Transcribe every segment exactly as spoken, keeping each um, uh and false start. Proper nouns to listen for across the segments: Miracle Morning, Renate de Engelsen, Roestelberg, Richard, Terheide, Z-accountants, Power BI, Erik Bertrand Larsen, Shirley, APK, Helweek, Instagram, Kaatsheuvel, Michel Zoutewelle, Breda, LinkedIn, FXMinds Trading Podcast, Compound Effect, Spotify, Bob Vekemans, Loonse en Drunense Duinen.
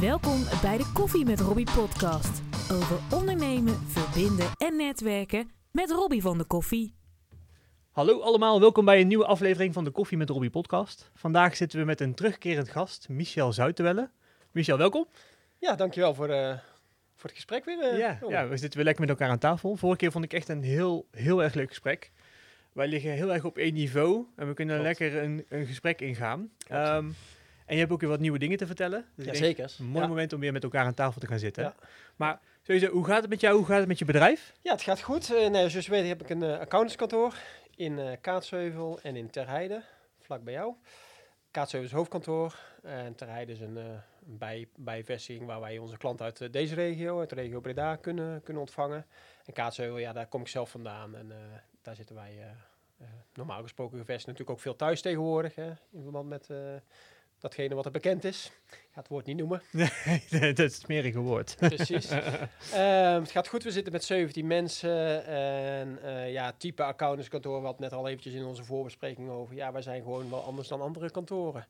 Welkom bij de Koffie met Robbie podcast. Over ondernemen, verbinden en netwerken met Robbie van de Koffie. Hallo allemaal, welkom bij een nieuwe aflevering van de Koffie met Robbie podcast. Vandaag zitten we met een terugkerend gast, Michel Zoutewelle. Michel, welkom. Ja, dankjewel voor, uh, voor het gesprek weer. Uh, ja, ja, we zitten weer lekker met elkaar aan tafel. Vorige keer vond ik echt een heel, heel erg leuk gesprek. Wij liggen heel erg op één niveau en we kunnen Klopt. lekker een, een gesprek ingaan. Um, en je hebt ook weer wat nieuwe dingen te vertellen. Dus ja, zeker. Een mooi ja. moment om weer met elkaar aan tafel te gaan zitten. Ja. Maar sowieso, hoe gaat het met jou? Hoe gaat het met je bedrijf? Ja, het gaat goed. Uh, nee, zoals je weet heb ik een uh, accountantskantoor in uh, Kaatsheuvel en in Terheide, vlak bij jou. Kaatsheuvel is hoofdkantoor en Terheide is een uh, bij, bijvestiging waar wij onze klanten uit uh, deze regio, uit de regio Breda, kunnen, kunnen ontvangen. En Kaatsheuvel, ja, daar kom ik zelf vandaan en... Uh, Daar zitten wij uh, uh, normaal gesproken gevestigd natuurlijk ook veel thuis tegenwoordig. Hè, in verband met uh, datgene wat er bekend is. Ik ga het woord niet noemen. Nee, dat is het smerige woord. Precies. um, het gaat goed, we zitten met zeventien mensen. En uh, ja, type accountantskantoor, wat net al eventjes in onze voorbespreking over. Ja, wij zijn gewoon wel anders dan andere kantoren.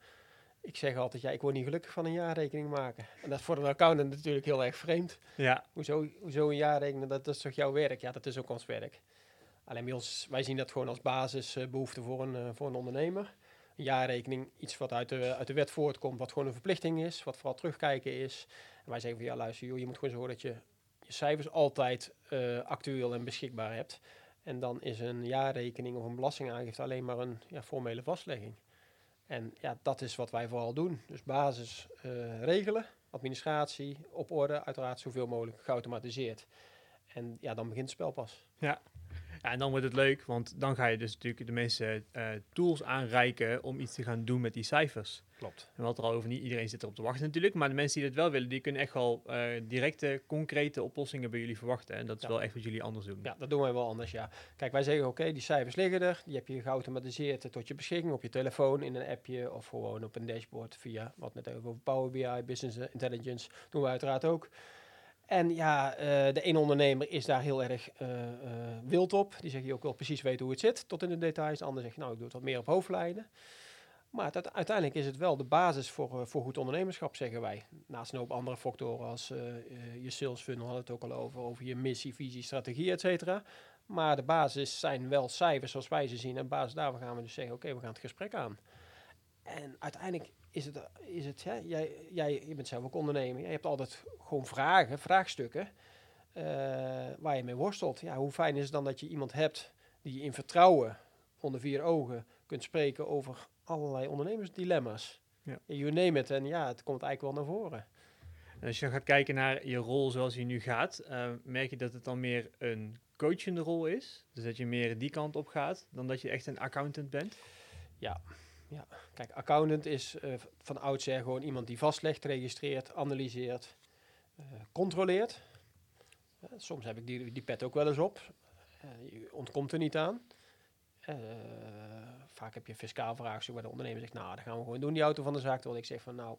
Ik zeg altijd, ja, ik word niet gelukkig van een jaarrekening maken. En dat is voor een accountant natuurlijk heel erg vreemd. Ja. Hoezo, hoezo een jaarrekening, dat, dat is toch jouw werk? Ja, dat is ook ons werk. Alleen bij ons, wij zien dat gewoon als basisbehoefte uh, voor, uh, voor een ondernemer. Een jaarrekening, iets wat uit de, uit de wet voortkomt, wat gewoon een verplichting is, wat vooral terugkijken is. En wij zeggen van ja, luister, joh, je moet gewoon zorgen dat je je cijfers altijd uh, actueel en beschikbaar hebt. En dan is een jaarrekening of een belastingaangifte alleen maar een ja, formele vastlegging. En ja, dat is wat wij vooral doen. Dus basis uh, regelen, administratie, op orde, uiteraard zoveel mogelijk geautomatiseerd. En ja, dan begint het spel pas. Ja. Ja, en dan wordt het leuk, want dan ga je dus natuurlijk de mensen uh, tools aanreiken om iets te gaan doen met die cijfers. Klopt. En wat er al over niet iedereen zit erop te wachten natuurlijk, maar de mensen die dat wel willen, die kunnen echt wel uh, directe, concrete oplossingen bij jullie verwachten. En dat is ja. wel echt wat jullie anders doen. Ja, dat doen wij wel anders, ja. Kijk, wij zeggen, oké, okay, die cijfers liggen er, die heb je geautomatiseerd tot je beschikking op je telefoon, in een appje of gewoon op een dashboard via, wat net over Power B I, Business Intelligence, doen we uiteraard ook. En ja, uh, de ene ondernemer is daar heel erg uh, uh, wild op. Die zegt, je ook wel precies weten hoe het zit, tot in de details. De ander zegt, nou, ik doe het wat meer op hoofdlijnen. Maar dat, uiteindelijk is het wel de basis voor, uh, voor goed ondernemerschap, zeggen wij. Naast een hoop andere factoren als uh, uh, je sales funnel, hadden we het ook al over, over je missie, visie, strategie, et cetera. Maar de basis zijn wel cijfers zoals wij ze zien. En op basis daarvan gaan we dus zeggen, oké, okay, we gaan het gesprek aan. En uiteindelijk... Is het, is het hè? Jij, jij je bent zelf ook ondernemer. Je hebt altijd gewoon vragen, vraagstukken uh, waar je mee worstelt. Ja, hoe fijn is het dan dat je iemand hebt die je in vertrouwen onder vier ogen kunt spreken over allerlei ondernemersdilemma's. Ja. You name it. En ja, het komt eigenlijk wel naar voren. En als je dan gaat kijken naar je rol zoals je nu gaat, uh, merk je dat het dan meer een coachende rol is? Dus dat je meer die kant op gaat dan dat je echt een accountant bent? Ja. Ja, kijk, accountant is uh, van oudsher gewoon iemand die vastlegt, registreert, analyseert, uh, controleert. Uh, soms heb ik die, die pet ook wel eens op. Uh, je ontkomt er niet aan. Uh, vaak heb je fiscaal vraagstuk waar de ondernemer zegt, nou, dat gaan we gewoon doen, die auto van de zaak. Terwijl ik zeg van, nou,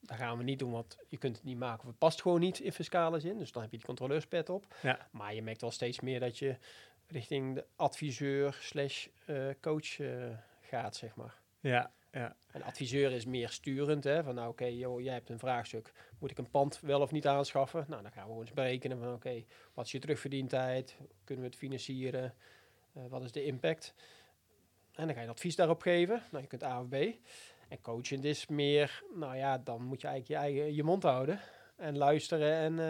dat gaan we niet doen, want je kunt het niet maken of het past gewoon niet in fiscale zin. Dus dan heb je die controleurspet op. Ja. Maar je merkt wel steeds meer dat je richting de adviseur slash uh, coach uh, gaat, zeg maar. Ja, ja. Een adviseur is meer sturend, hè, van nou oké, okay, joh, jij hebt een vraagstuk, moet ik een pand wel of niet aanschaffen? Nou, dan gaan we gewoon eens berekenen van oké, okay, wat is je terugverdientijd? Kunnen we het financieren? Uh, wat is de impact? En dan ga je een advies daarop geven. Nou, je kunt A of B. En coachend is meer, nou ja, dan moet je eigenlijk je eigen je mond houden en luisteren en uh,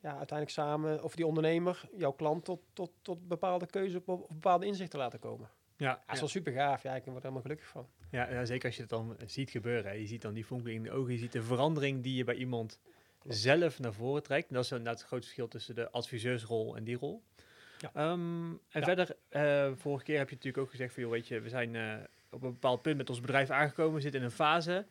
ja, uiteindelijk samen, of die ondernemer, jouw klant tot, tot, tot bepaalde keuzes of bepaalde inzichten laten komen. Ja, dat ja, is wel super gaaf. Ja, ik word er helemaal gelukkig van. Ja, ja, zeker als je het dan ziet gebeuren. Hè. Je ziet dan die vonkeling in de ogen. Je ziet de verandering die je bij iemand Klopt. zelf naar voren trekt. En dat is inderdaad het groot verschil tussen de adviseursrol en die rol. Ja. Um, en ja. verder, uh, vorige keer heb je natuurlijk ook gezegd van, joh, weet je, we zijn uh, op een bepaald punt met ons bedrijf aangekomen. We zitten in een fase.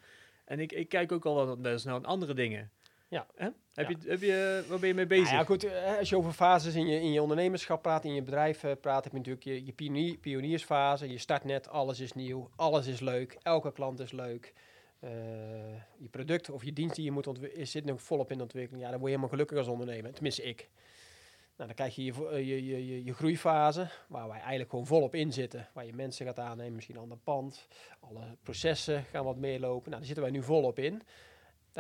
En ik, ik kijk ook al wat wel snel aan andere dingen. Ja. Huh? Heb ja. je, heb je, waar ben je mee bezig? Nou ja, goed, als je over fases in je, in je ondernemerschap praat, in je bedrijf uh, praat, heb je natuurlijk je, je pionier, pioniersfase, je start net, alles is nieuw, alles is leuk, elke klant is leuk. Uh, je product of je dienst die je moet ontwikkelen, zit nog volop in de ontwikkeling. Ja, dan word je helemaal gelukkig als ondernemer, tenminste ik. Nou, dan krijg je je, je, je, je, je groeifase, waar wij eigenlijk gewoon volop in zitten. Waar je mensen gaat aannemen, misschien een ander pand, alle processen gaan wat meer lopen. Nou, daar zitten wij nu volop in.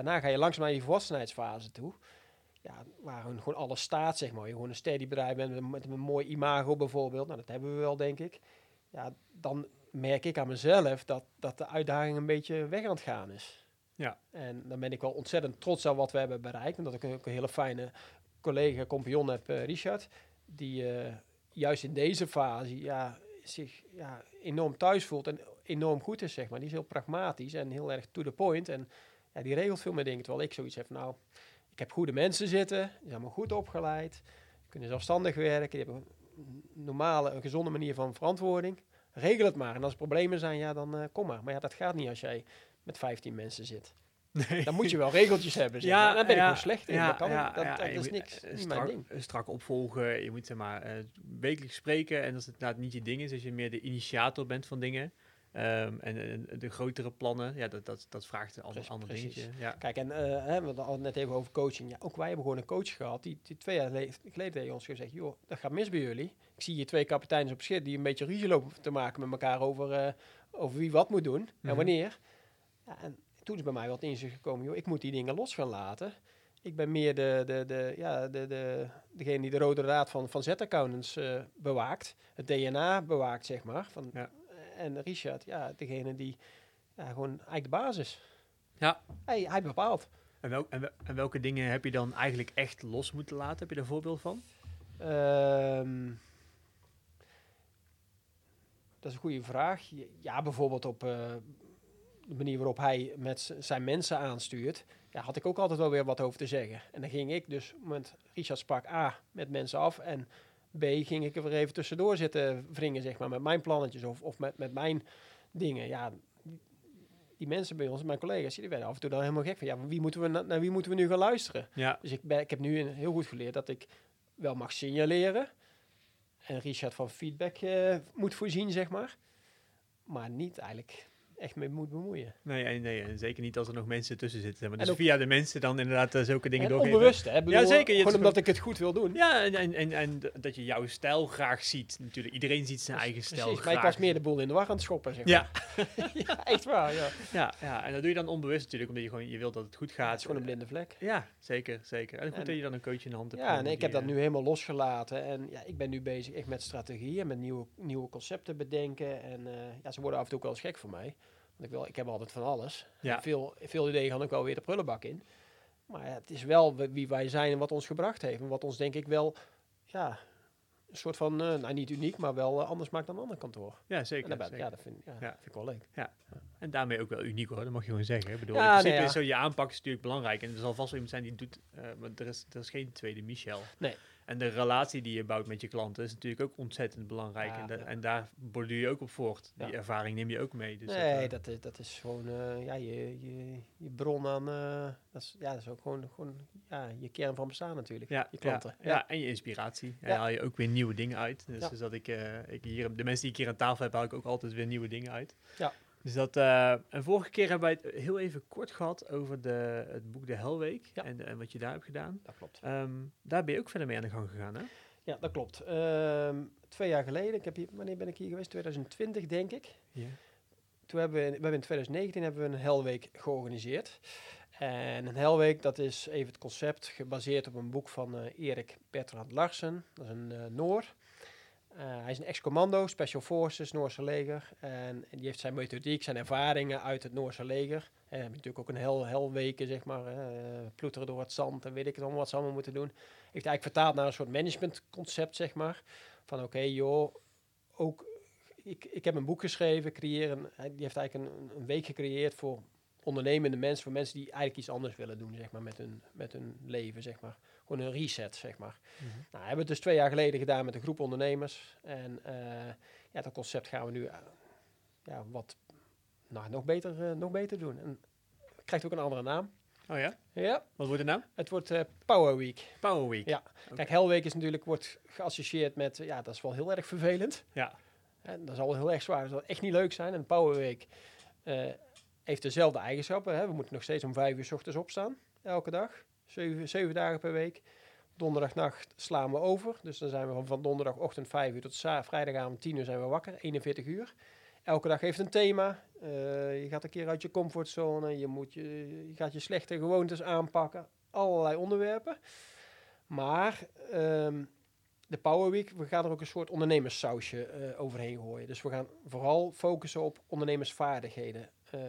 Daarna ga je langzaam naar je volwassenheidsfase toe. Ja, waar gewoon alles staat, zeg maar. Je gewoon een steady bedrijf bent met een, met een mooi imago bijvoorbeeld. Nou, dat hebben we wel, denk ik. Ja, dan merk ik aan mezelf dat, dat de uitdaging een beetje weg aan het gaan is. Ja. En dan ben ik wel ontzettend trots op wat we hebben bereikt. Omdat ik ook een hele fijne collega, compagnon heb, uh, Richard. Die uh, juist in deze fase ja, zich ja, enorm thuis voelt en enorm goed is, zeg maar. Die is heel pragmatisch en heel erg to the point. En ja, die regelt veel meer dingen. Terwijl ik zoiets heb, nou, ik heb goede mensen zitten. Die zijn allemaal goed opgeleid. Kunnen zelfstandig werken. Die hebben een normale, een gezonde manier van verantwoording. Regel het maar. En als er problemen zijn, ja, dan uh, kom maar. Maar ja, dat gaat niet als jij met vijftien mensen zit. Nee. Dan moet je wel regeltjes hebben. Zeg. Ja, daar ben ik ja, gewoon slecht in. Ja, dat kan ja, dat, ja, dat is niks. Niet strak, mijn ding. Strak opvolgen. Je moet zeg maar uh, wekelijks spreken. En als het nou niet je ding is, als je meer de initiator bent van dingen. Um, en, en de grotere plannen, ja, dat, dat, dat vraagt een ander, ander dingetje. Ja. Kijk, en uh, hè, we hadden het net even over coaching. Ja, ook wij hebben gewoon een coach gehad die, die twee jaar le- geleden tegen ons gezegd, joh, dat gaat mis bij jullie. Ik zie hier twee kapiteins op schip die een beetje ruzie lopen te maken met elkaar over, uh, over wie wat moet doen mm-hmm. en wanneer. Ja, en toen is bij mij wat inzicht gekomen, joh, ik moet die dingen los gaan laten. Ik ben meer de, de, de, ja, de, de, degene die de rode draad van, van Z-accountants uh, bewaakt. Het D N A bewaakt, zeg maar, van... Ja. En Richard, ja, degene die ja, gewoon eigenlijk de basis. Ja. Hij, hij bepaalt. En, wel, en, wel, en welke dingen heb je dan eigenlijk echt los moeten laten? Heb je daar een voorbeeld van? Um, dat is een goede vraag. Ja, bijvoorbeeld op uh, de manier waarop hij met z- zijn mensen aanstuurt. Ja, had ik ook altijd wel weer wat over te zeggen. En dan ging ik dus, want Richard sprak A met mensen af en... B, ging ik er weer even tussendoor zitten wringen, zeg maar, met mijn plannetjes of, of met, met mijn dingen. Ja, die mensen bij ons, mijn collega's, die werden af en toe dan helemaal gek van, ja, wie moeten we na, naar wie moeten we nu gaan luisteren? Ja. Dus ik, ben, ik heb nu een, heel goed geleerd dat ik wel mag signaleren en Richard van feedback uh, moet voorzien, zeg maar, maar niet eigenlijk... echt mee moet bemoeien. Nee, nee, zeker niet als er nog mensen tussen zitten. Maar dus via de mensen dan inderdaad uh, zulke dingen en doorgeven. Onbewust, hè? Bedoel, ja, zeker. Gewoon omdat goed. Ik het goed wil doen. Ja, en, en, en, en dat je jouw stijl graag ziet. Natuurlijk, iedereen ziet zijn dus, eigen stijl precies, graag. Maar ik was meer de boel in de war aan het schoppen, zeg ja. maar. Ja, echt waar, ja. ja. Ja, en dat doe je dan onbewust natuurlijk, omdat je gewoon je wilt dat het goed gaat. Het is gewoon een blinde vlek. Ja, zeker, zeker. En goed en, dat je dan een coach in de hand hebt. Ja, en nee, ik heb dat nu helemaal losgelaten. En ja, ik ben nu bezig echt met strategieën, met nieuwe, nieuwe concepten bedenken. En uh, ja, ze worden af en toe ook wel eens gek voor mij. Want ik, wil, ik heb altijd van alles. Ja. Veel, veel ideeën gaan ook wel weer de prullenbak in. Maar ja, het is wel wie wij zijn en wat ons gebracht heeft. En wat ons denk ik wel, ja, een soort van, uh, nou niet uniek, maar wel uh, anders maakt dan een ander kantoor. Ja, zeker. En daarbij, zeker. Ja, dat vind, ja, ja. vind ik wel leuk. Ja. En daarmee ook wel uniek hoor, dat mag je gewoon zeggen. Ik bedoel, ja, in principe nee, ja. is zo, je aanpak is natuurlijk belangrijk. En er zal vast wel iemand zijn die doet, uh, maar er is, er is geen tweede Michel. Nee. En de relatie die je bouwt met je klanten is natuurlijk ook ontzettend belangrijk. Ja, en, da- ja. en daar borduur je ook op voort. Die ja. ervaring neem je ook mee. Dus nee, dat, uh, dat, is, dat is gewoon uh, ja, je, je, je bron aan... Uh, dat is, ja, dat is ook gewoon, gewoon ja, je kern van bestaan natuurlijk, ja, je klanten. Ja, ja. ja, en je inspiratie. Daar ja. haal je ook weer nieuwe dingen uit. Dus, ja. dus dat ik, uh, ik hier, de mensen die ik hier aan tafel heb, haal ik ook altijd weer nieuwe dingen uit. Ja. Dus dat, uh, en vorige keer hebben wij het heel even kort gehad over de, het boek De Helweek ja. en, en wat je daar hebt gedaan. Dat klopt. Um, daar ben je ook verder mee aan de gang gegaan, hè? Ja, dat klopt. Um, twee jaar geleden, ik heb hier, wanneer ben ik hier geweest? twintig twintig, denk ik. Yeah. Toen hebben we, we hebben in twintig negentien hebben we een Helweek georganiseerd. En een Helweek, dat is even het concept gebaseerd op een boek van uh, Erik Bertrand Larsen. Dat is een uh, Noor. Uh, hij is een ex-commando, Special Forces, Noorse leger. En die heeft zijn methodiek, zijn ervaringen uit het Noorse leger. En heb natuurlijk ook een hel, helweken, zeg maar. Uh, ploeteren door het zand en weet ik het allemaal wat ze allemaal moeten doen. Heeft eigenlijk vertaald naar een soort managementconcept, zeg maar. Van oké, okay, joh, ook... Ik, ik heb een boek geschreven, creëren... Die heeft eigenlijk een, een week gecreëerd voor ondernemende mensen. Voor mensen die eigenlijk iets anders willen doen, zeg maar. Met hun, met hun leven, zeg maar. Gewoon een reset, zeg maar. Mm-hmm. Nou, we hebben het dus twee jaar geleden gedaan met een groep ondernemers. En uh, ja, dat concept gaan we nu uh, ja, wat nou, nog, beter, uh, nog beter doen. En het krijgt ook een andere naam. Oh ja? Ja. Wat wordt de naam? Het wordt uh, Power Week. Power Week. Ja. Okay. Kijk, Helweek is natuurlijk, wordt geassocieerd met, ja, dat is wel heel erg vervelend. Ja. En dat is al heel erg zwaar. Dat zal echt niet leuk zijn. En Power Week uh, heeft dezelfde eigenschappen. Hè? We moeten nog steeds om vijf uur 's ochtends opstaan. Elke dag. Zeven, zeven dagen per week. Donderdagnacht slaan we over. Dus dan zijn we van donderdagochtend vijf uur tot za- vrijdagavond tien uur zijn we wakker. eenenveertig uur. Elke dag heeft een thema. Uh, je gaat een keer uit je comfortzone. Je, moet je, je gaat je slechte gewoontes aanpakken. Allerlei onderwerpen. Maar um, de Power Week, we gaan er ook een soort ondernemerssausje uh, overheen gooien. Dus we gaan vooral focussen op ondernemersvaardigheden. Uh,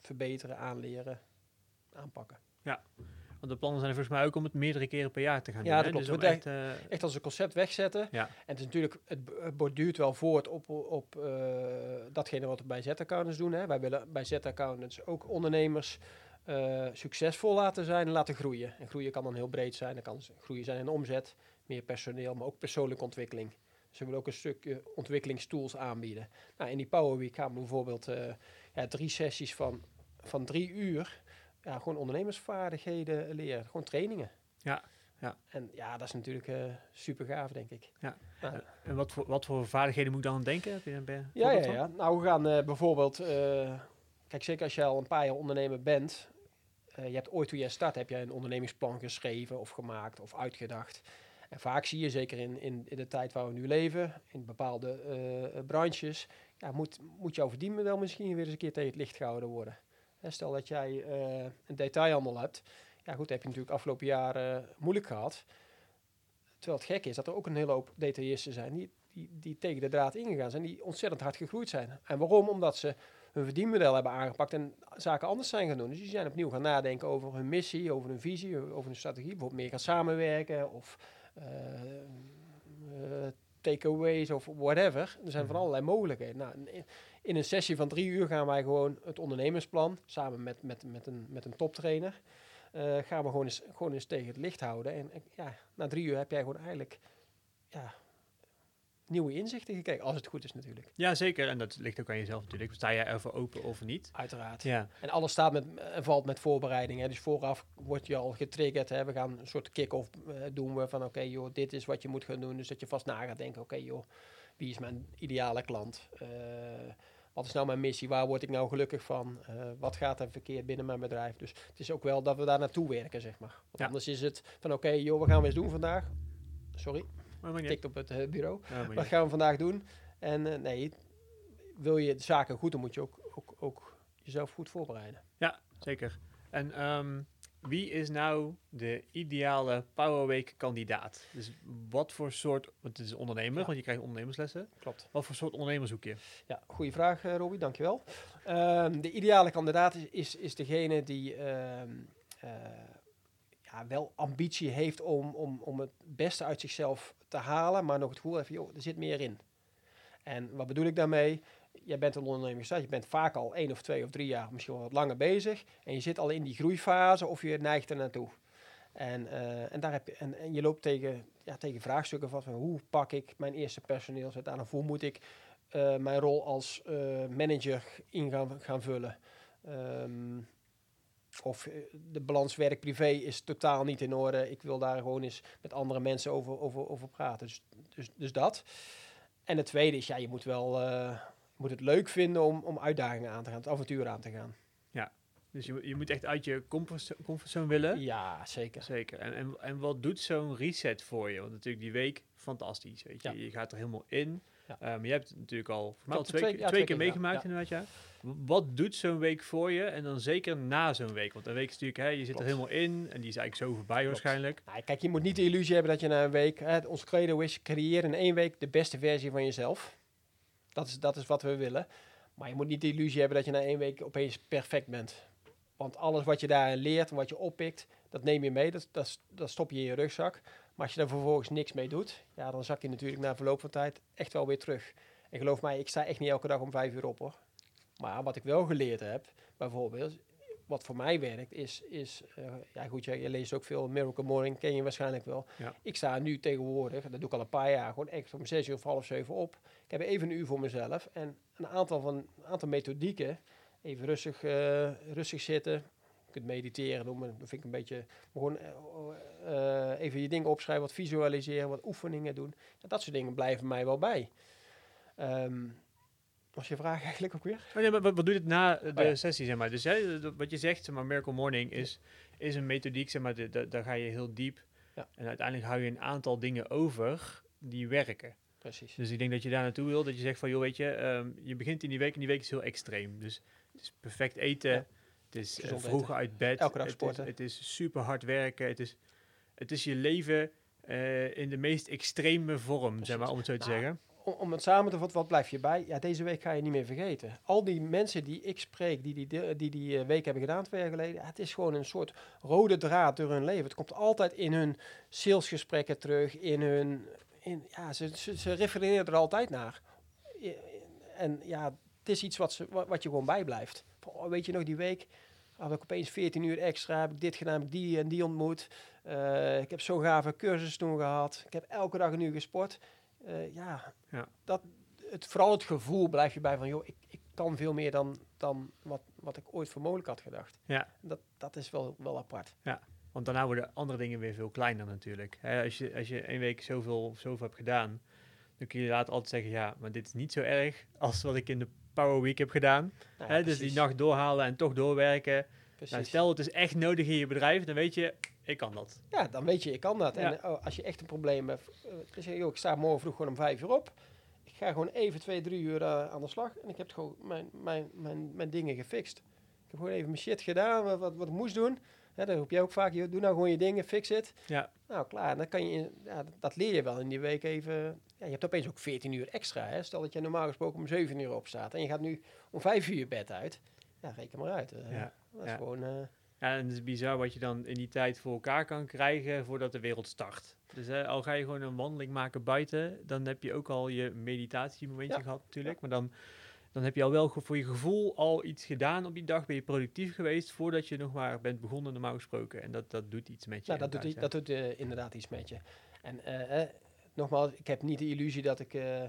verbeteren, aanleren, aanpakken. Ja, want de plannen zijn er volgens mij ook om het meerdere keren per jaar te gaan doen. Ja, dat klopt. Dus we echt, uh... echt als een concept wegzetten. Ja. En het is natuurlijk, het borduurt wel voort op, op uh, datgene wat we bij Z-accountants doen. Hè. Wij willen bij Z-accountants ook ondernemers uh, succesvol laten zijn en laten groeien. En groeien kan dan heel breed zijn. Dat kan groeien zijn in omzet, meer personeel, maar ook persoonlijke ontwikkeling. Ze dus willen ook een stukje ontwikkelingstools aanbieden. Nou, in die Power Week gaan we bijvoorbeeld uh, ja, drie sessies van, van drie uur... Ja, gewoon ondernemersvaardigheden leren. Gewoon trainingen. Ja, ja. En ja, dat is natuurlijk uh, super gaaf, denk ik. Ja. Nou. En, en wat, voor, wat voor vaardigheden moet ik dan aan denken? Heb je een be- ja, ja, ja. Nou, we gaan uh, bijvoorbeeld... Uh, kijk, zeker als je al een paar jaar ondernemer bent... Uh, je hebt ooit toen jij start, heb jij een ondernemingsplan geschreven of gemaakt of uitgedacht. En vaak zie je, zeker in, in, in de tijd waar we nu leven, in bepaalde uh, branches... Ja, moet, moet jouw verdienmodel misschien weer eens een keer tegen het licht gehouden worden. Stel dat jij uh, een detailhandel hebt. Ja goed, dat heb je natuurlijk afgelopen jaren uh, moeilijk gehad. Terwijl het gek is dat er ook een hele hoop detailisten zijn... Die, die, die tegen de draad ingegaan zijn, die ontzettend hard gegroeid zijn. En waarom? Omdat ze hun verdienmodel hebben aangepakt... en zaken anders zijn gaan doen. Dus die zijn opnieuw gaan nadenken over hun missie, over hun visie, over hun strategie. Bijvoorbeeld meer gaan samenwerken of uh, uh, takeaways of whatever. Er zijn van allerlei mogelijkheden. Nou... In een sessie van drie uur gaan wij gewoon het ondernemersplan... samen met, met, met, een, met een toptrainer... Uh, gaan we gewoon eens, gewoon eens tegen het licht houden. En, en ja, na drie uur heb jij gewoon eigenlijk... Ja, nieuwe inzichten gekregen, als het goed is natuurlijk. Ja, zeker. En dat ligt ook aan jezelf natuurlijk. Sta jij ervoor open of niet? Uiteraard. Ja. En alles staat met, en valt met voorbereiding. Hè. Dus vooraf word je al getriggerd. Hè. We gaan een soort kick-off uh, doen we van... oké, okay, joh, dit is wat je moet gaan doen. Dus dat je vast na gaat denken... oké, okay, joh, wie is mijn ideale klant? Uh, Wat is nou mijn missie? Waar word ik nou gelukkig van? Uh, wat gaat er verkeerd binnen mijn bedrijf? Dus het is ook wel dat we daar naartoe werken, zeg maar. Want ja. Anders is het van, oké, okay, joh, wat gaan we eens doen vandaag? Sorry, oh, tikt op het uh, bureau. Oh, wat gaan we vandaag doen? En uh, nee, wil je de zaken goed, dan moet je ook, ook, ook jezelf goed voorbereiden. Ja, zeker. En um, wie is nou de ideale Power Week kandidaat? Dus wat voor soort, want het is ondernemer, ja. Want je krijgt ondernemerslessen. Klopt. Wat voor soort ondernemer zoek je? Ja, goede vraag, uh, Robbie, dankjewel. Um, de ideale kandidaat is, is, is degene die um, uh, ja, wel ambitie heeft om, om, om het beste uit zichzelf te halen, maar nog het gevoel heeft, joh, er zit meer in. En wat bedoel ik daarmee? Jij bent een ondernemer gestart, je bent vaak al één of twee of drie jaar, misschien wel wat langer bezig. En je zit al in die groeifase of je neigt er naartoe. En, uh, en, daar heb je, en, en je loopt tegen, ja, tegen vraagstukken van, van hoe pak ik mijn eerste personeelslid aan? Of hoe moet ik uh, mijn rol als uh, manager in gaan, gaan vullen? Um, of de balans werk-privé is totaal niet in orde. Ik wil daar gewoon eens met andere mensen over, over, over praten. Dus, dus, dus dat. En het tweede is, ja, je moet wel... Uh, Je moet het leuk vinden om, om uitdagingen aan te gaan, het avontuur aan te gaan. Ja, dus je, je moet echt uit je comfortzone, comfortzone willen. Ja, zeker. Zeker. En, en, en wat doet zo'n reset voor je? Want natuurlijk die week, fantastisch, weet je. Ja. Je gaat er helemaal in. Ja. Uh, maar je hebt het natuurlijk al twee, twee, ja, twee, twee keer meegemaakt inderdaad, ja. Wat doet zo'n week voor je? En dan zeker na zo'n week. Want een week is natuurlijk, hè, je zit Klopt. Er helemaal in. En die is eigenlijk zo voorbij Klopt. Waarschijnlijk. Nou, kijk, je moet niet de illusie hebben dat je na een week... Hè, ons credo is, creëer in één week de beste versie van jezelf. Dat is, dat is wat we willen. Maar je moet niet de illusie hebben dat je na één week opeens perfect bent. Want alles wat je daarin leert en wat je oppikt, dat neem je mee. Dat, dat, dat stop je in je rugzak. Maar als je daar vervolgens niks mee doet, ja, dan zak je natuurlijk na verloop van tijd echt wel weer terug. En geloof mij, ik sta echt niet elke dag om vijf uur op hoor. Maar wat ik wel geleerd heb, bijvoorbeeld, wat voor mij werkt, is... is uh, ja goed, je, je leest ook veel Miracle Morning, ken je waarschijnlijk wel. Ja. Ik sta nu tegenwoordig, dat doe ik al een paar jaar, gewoon echt om zes uur of half zeven op. Ik heb even een uur voor mezelf en een aantal, van, een aantal methodieken. Even rustig, uh, rustig zitten. Je kunt mediteren doen, maar dat vind ik een beetje... Gewoon uh, uh, even je dingen opschrijven, wat visualiseren, wat oefeningen doen. Ja, dat soort dingen blijven mij wel bij. Um, was je vraag eigenlijk ook weer? Oh nee, maar wat, wat doet het na de oh ja. sessie, zeg maar? Dus hè, wat je zegt, zeg maar, Miracle Morning is, is een methodiek, zeg maar, de, de, daar ga je heel diep. Ja. En uiteindelijk hou je een aantal dingen over die werken. Precies. Dus ik denk dat je daar naartoe wil, dat je zegt van, joh, weet je, um, je begint in die week en die week is heel extreem. Dus het is perfect eten, ja. Het is uh, vroeg eten. Uit bed, elke dag het, sporten. Is, het is super hard werken, het is, het is je leven uh, in de meest extreme vorm, precies. Zeg maar, om het zo te nou, zeggen. Om, om het samen te vatten, wat blijf je bij? Ja, deze week ga je niet meer vergeten. Al die mensen die ik spreek, die die, de, die, die uh, week hebben gedaan twee jaar geleden, ja, het is gewoon een soort rode draad door hun leven. Het komt altijd in hun salesgesprekken terug, in hun... In, ja, ze, ze, ze refereren er altijd naar. En ja, het is iets wat, ze, wat, wat je gewoon bijblijft. Oh, weet je nog, die week had ik opeens veertien uur extra, heb ik dit gedaan, heb ik die en die ontmoet. Uh, ik heb zo'n gave cursus toen gehad. Ik heb elke dag een uur gesport. Uh, ja, ja. Dat, het, vooral het gevoel blijf je bij van, joh, ik, ik kan veel meer dan, dan wat, wat ik ooit voor mogelijk had gedacht. Ja. Dat, dat is wel, wel apart. Ja. Want daarna worden andere dingen weer veel kleiner natuurlijk. He, als je, als je één week zoveel, zoveel hebt gedaan, dan kun je later altijd zeggen, ja, maar dit is niet zo erg als wat ik in de Power Week heb gedaan. Nou ja, He, dus die nacht doorhalen en toch doorwerken. Nou, stel, het is echt nodig in je bedrijf, dan weet je, ik kan dat. Ja, dan weet je, ik kan dat. Ja. En oh, als je echt een probleem hebt, uh, dan zeg je, joh, ik sta morgen vroeg gewoon om vijf uur op. Ik ga gewoon even twee, drie uur uh, aan de slag en ik heb gewoon mijn, mijn, mijn, mijn dingen gefixt. Ik heb gewoon even mijn shit gedaan, wat, wat, wat ik moest doen. Ja, dat roep je ook vaak, joh, doe nou gewoon je dingen, fix het. Ja. Nou, klaar. Dan kan je, ja, dat leer je wel in die week even. Ja, je hebt opeens ook veertien uur extra. Hè? Stel dat je normaal gesproken om zeven uur opstaat en je gaat nu om vijf uur bed uit. Ja, reken maar uit. Uh, ja. Dat is ja. gewoon... Uh, ja, en het is bizar wat je dan in die tijd voor elkaar kan krijgen voordat de wereld start. Dus hè, al ga je gewoon een wandeling maken buiten, dan heb je ook al je meditatiemomentje ja. gehad natuurlijk. Ja. Maar dan... Dan heb je al wel voor je gevoel al iets gedaan op die dag. Ben je productief geweest voordat je nog maar bent begonnen normaal gesproken. En dat, dat doet iets met je. Ja, dat doet, dat doet uh, inderdaad iets met je. En uh, eh, nogmaals, ik heb niet de illusie dat ik uh, uh,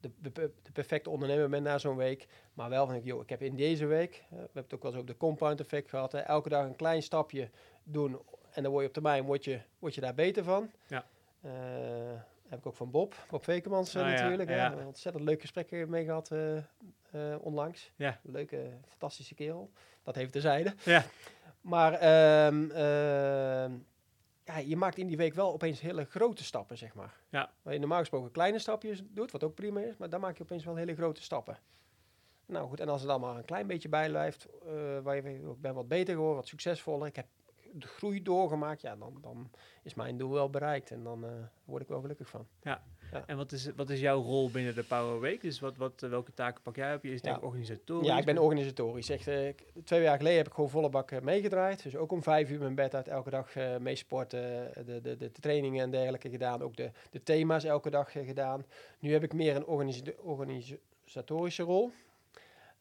de, de perfecte ondernemer ben na zo'n week. Maar wel van, ik, joh, ik heb in deze week, uh, we hebben het ook wel eens over de compound effect gehad. Hè, elke dag een klein stapje doen en dan word je op termijn word je, word je daar beter van. Ja. Uh, Heb ik ook van Bob, Bob Vekemans ah, natuurlijk. Ja, ja. Een ontzettend leuk gesprek mee gehad uh, uh, onlangs. Ja. Leuke, fantastische kerel. Dat even terzijde. Ja. Maar um, uh, ja, je maakt in die week wel opeens hele grote stappen, zeg maar. Ja. Waar je normaal gesproken kleine stapjes doet, wat ook prima is. Maar dan maak je opeens wel hele grote stappen. Nou goed, en als het allemaal een klein beetje bijblijft, uh, waar je weet, ik ben wat beter geworden, wat succesvoller. Ik heb de groei doorgemaakt, ja, dan, dan is mijn doel wel bereikt en dan uh, word ik wel gelukkig van. Ja, ja. En wat is, wat is jouw rol binnen de Power Week? Dus wat, wat, welke taken pak jij op? Je is denk ik organisatorisch? Ja, ik ben organisatorisch. Echt, uh, twee jaar geleden heb ik gewoon volle bak uh, meegedraaid. Dus ook om vijf uur mijn bed uit, elke dag uh, meesporten, uh, de, de, de trainingen en dergelijke gedaan. Ook de, de thema's elke dag uh, gedaan. Nu heb ik meer een organisa- organisatorische rol.